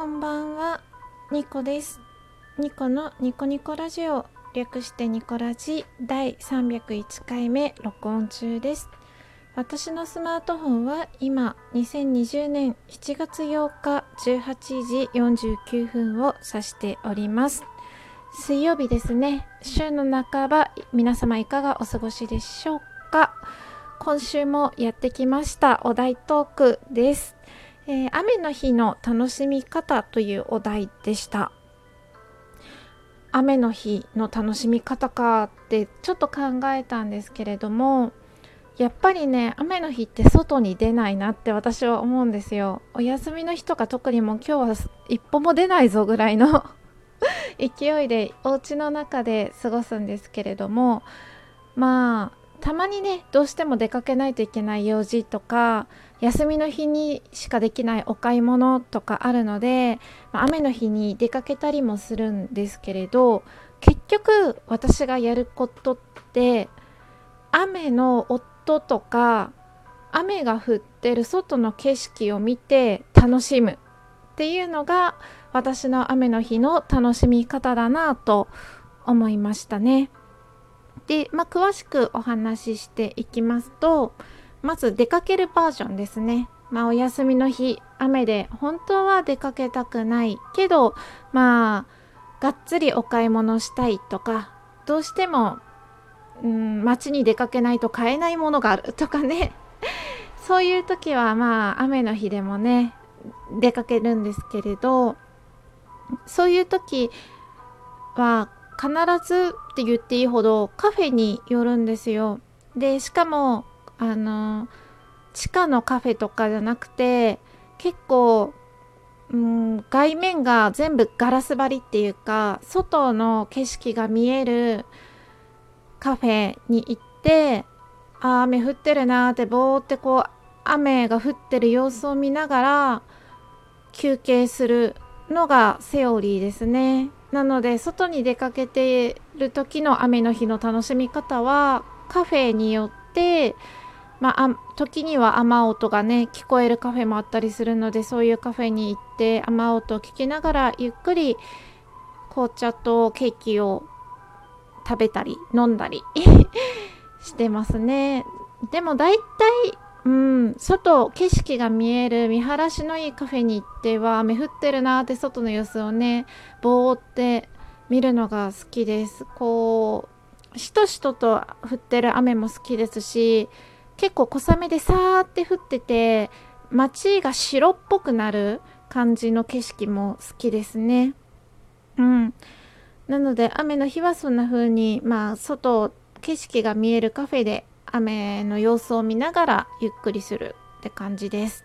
こんばんは、ニコです。ニコのニコニコラジオ、略してニコラジ第301回目録音中です。私のスマートフォンは今2020年7月8日18時49分を指しております。水曜日ですね。週の半ば、皆様いかがお過ごしでしょうか。今週もやってきましたお題トークです。雨の日の楽しみ方というお題でした。雨の日の楽しみ方かってちょっと考えたんですけれども、やっぱりね、雨の日って外に出ないなって私は思うんですよ。お休みの日とか特にもう今日は一歩も出ないぞぐらいの勢いでお家の中で過ごすんですけれども、まあたまにね、どうしても出かけないといけない用事とか、休みの日にしかできないお買い物とかあるので、雨の日に出かけたりもするんですけれど、結局私がやることって雨の音とか雨が降ってる外の景色を見て楽しむっていうのが私の雨の日の楽しみ方だなと思いましたね。で、詳しくお話ししていきますと、まず出かけるバージョンですね。お休みの日、雨で本当は出かけたくないけど、がっつりお買い物したいとか、どうしても街に出かけないと買えないものがあるとかねそういう時は雨の日でもね出かけるんですけれど、そういう時は必ずって言っていいほどカフェに寄るんですよ。でしかも地下のカフェとかじゃなくて、結構外面が全部ガラス張りっていうか、外の景色が見えるカフェに行って、雨降ってるなーってぼーってこう雨が降ってる様子を見ながら休憩するのがセオリーですね。なので外に出かけてる時の雨の日の楽しみ方は、カフェによって、時には雨音がね聞こえるカフェもあったりするので、そういうカフェに行って雨音を聞きながらゆっくり紅茶とケーキを食べたり飲んだりしてますね。でもだいたい外景色が見える見晴らしのいいカフェに行っては、雨降ってるなーって外の様子をねぼーって見るのが好きです。こうしとしとと降ってる雨も好きですし、結構小雨でさーって降ってて街が白っぽくなる感じの景色も好きですね。なので雨の日はそんな風に外景色が見えるカフェで雨の様子を見ながらゆっくりするって感じです。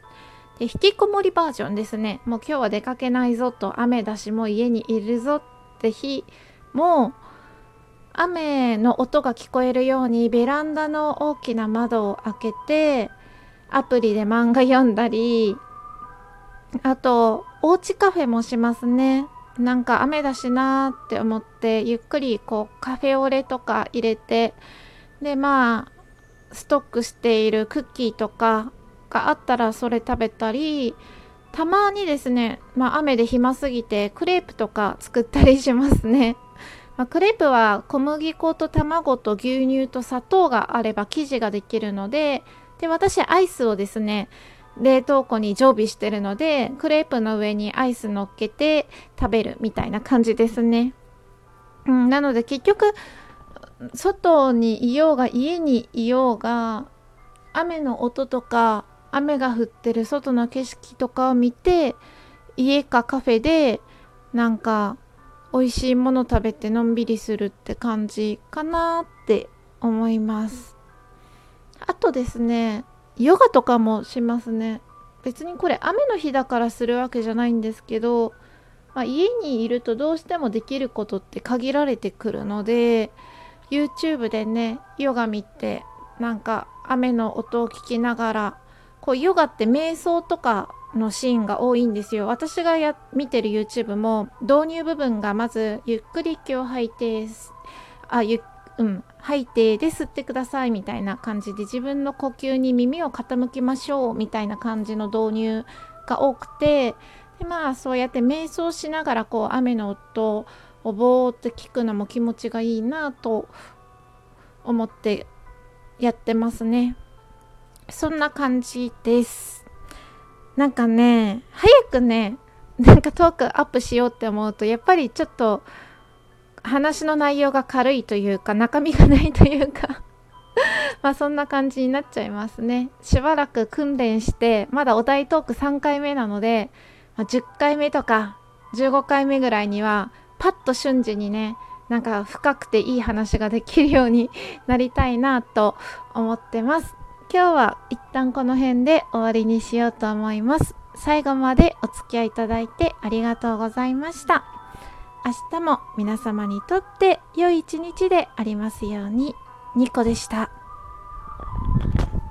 で、引きこもりバージョンですね。もう今日は出かけないぞと、雨だしもう家にいるぞって日も、雨の音が聞こえるようにベランダの大きな窓を開けてアプリで漫画読んだり、あとおうちカフェもしますね。なんか雨だしなーって思ってゆっくりこうカフェオレとか入れて、でストックしているクッキーとかがあったらそれ食べたり、たまにですね、雨で暇すぎてクレープとか作ったりしますね。クレープは小麦粉と卵と牛乳と砂糖があれば生地ができるので、で私アイスをですね冷凍庫に常備してるので、クレープの上にアイス乗っけて食べるみたいな感じですね。なので結局外にいようが家にいようが、雨の音とか雨が降ってる外の景色とかを見て、家かカフェでなんか美味しいもの食べてのんびりするって感じかなって思います。あとですね、ヨガとかもしますね。別にこれ雨の日だからするわけじゃないんですけど、家にいるとどうしてもできることって限られてくるので、 YouTube でねヨガ見て、なんか雨の音を聞きながら、こうヨガって瞑想とかのシーンが多いんですよ。私が見てる YouTube も導入部分がまずゆっくり息を吐いて吐いてで吸ってくださいみたいな感じで、自分の呼吸に耳を傾きましょうみたいな感じの導入が多くて、でまあそうやって瞑想しながらこう雨の音をぼーっと聞くのも気持ちがいいなと思ってやってますね。そんな感じです。なんかね、早くね、なんかトークアップしようって思うとやっぱりちょっと話の内容が軽いというか中身がないというかまあそんな感じになっちゃいますね。しばらく訓練してまだお題トーク3回目なので、まあ、10回目とか15回目ぐらいにはパッと瞬時にねなんか深くていい話ができるようになりたいなと思ってます。今日は一旦この辺で終わりにしようと思います。最後までお付き合いいただいてありがとうございました。明日も皆様にとって良い一日でありますように。ニコでした。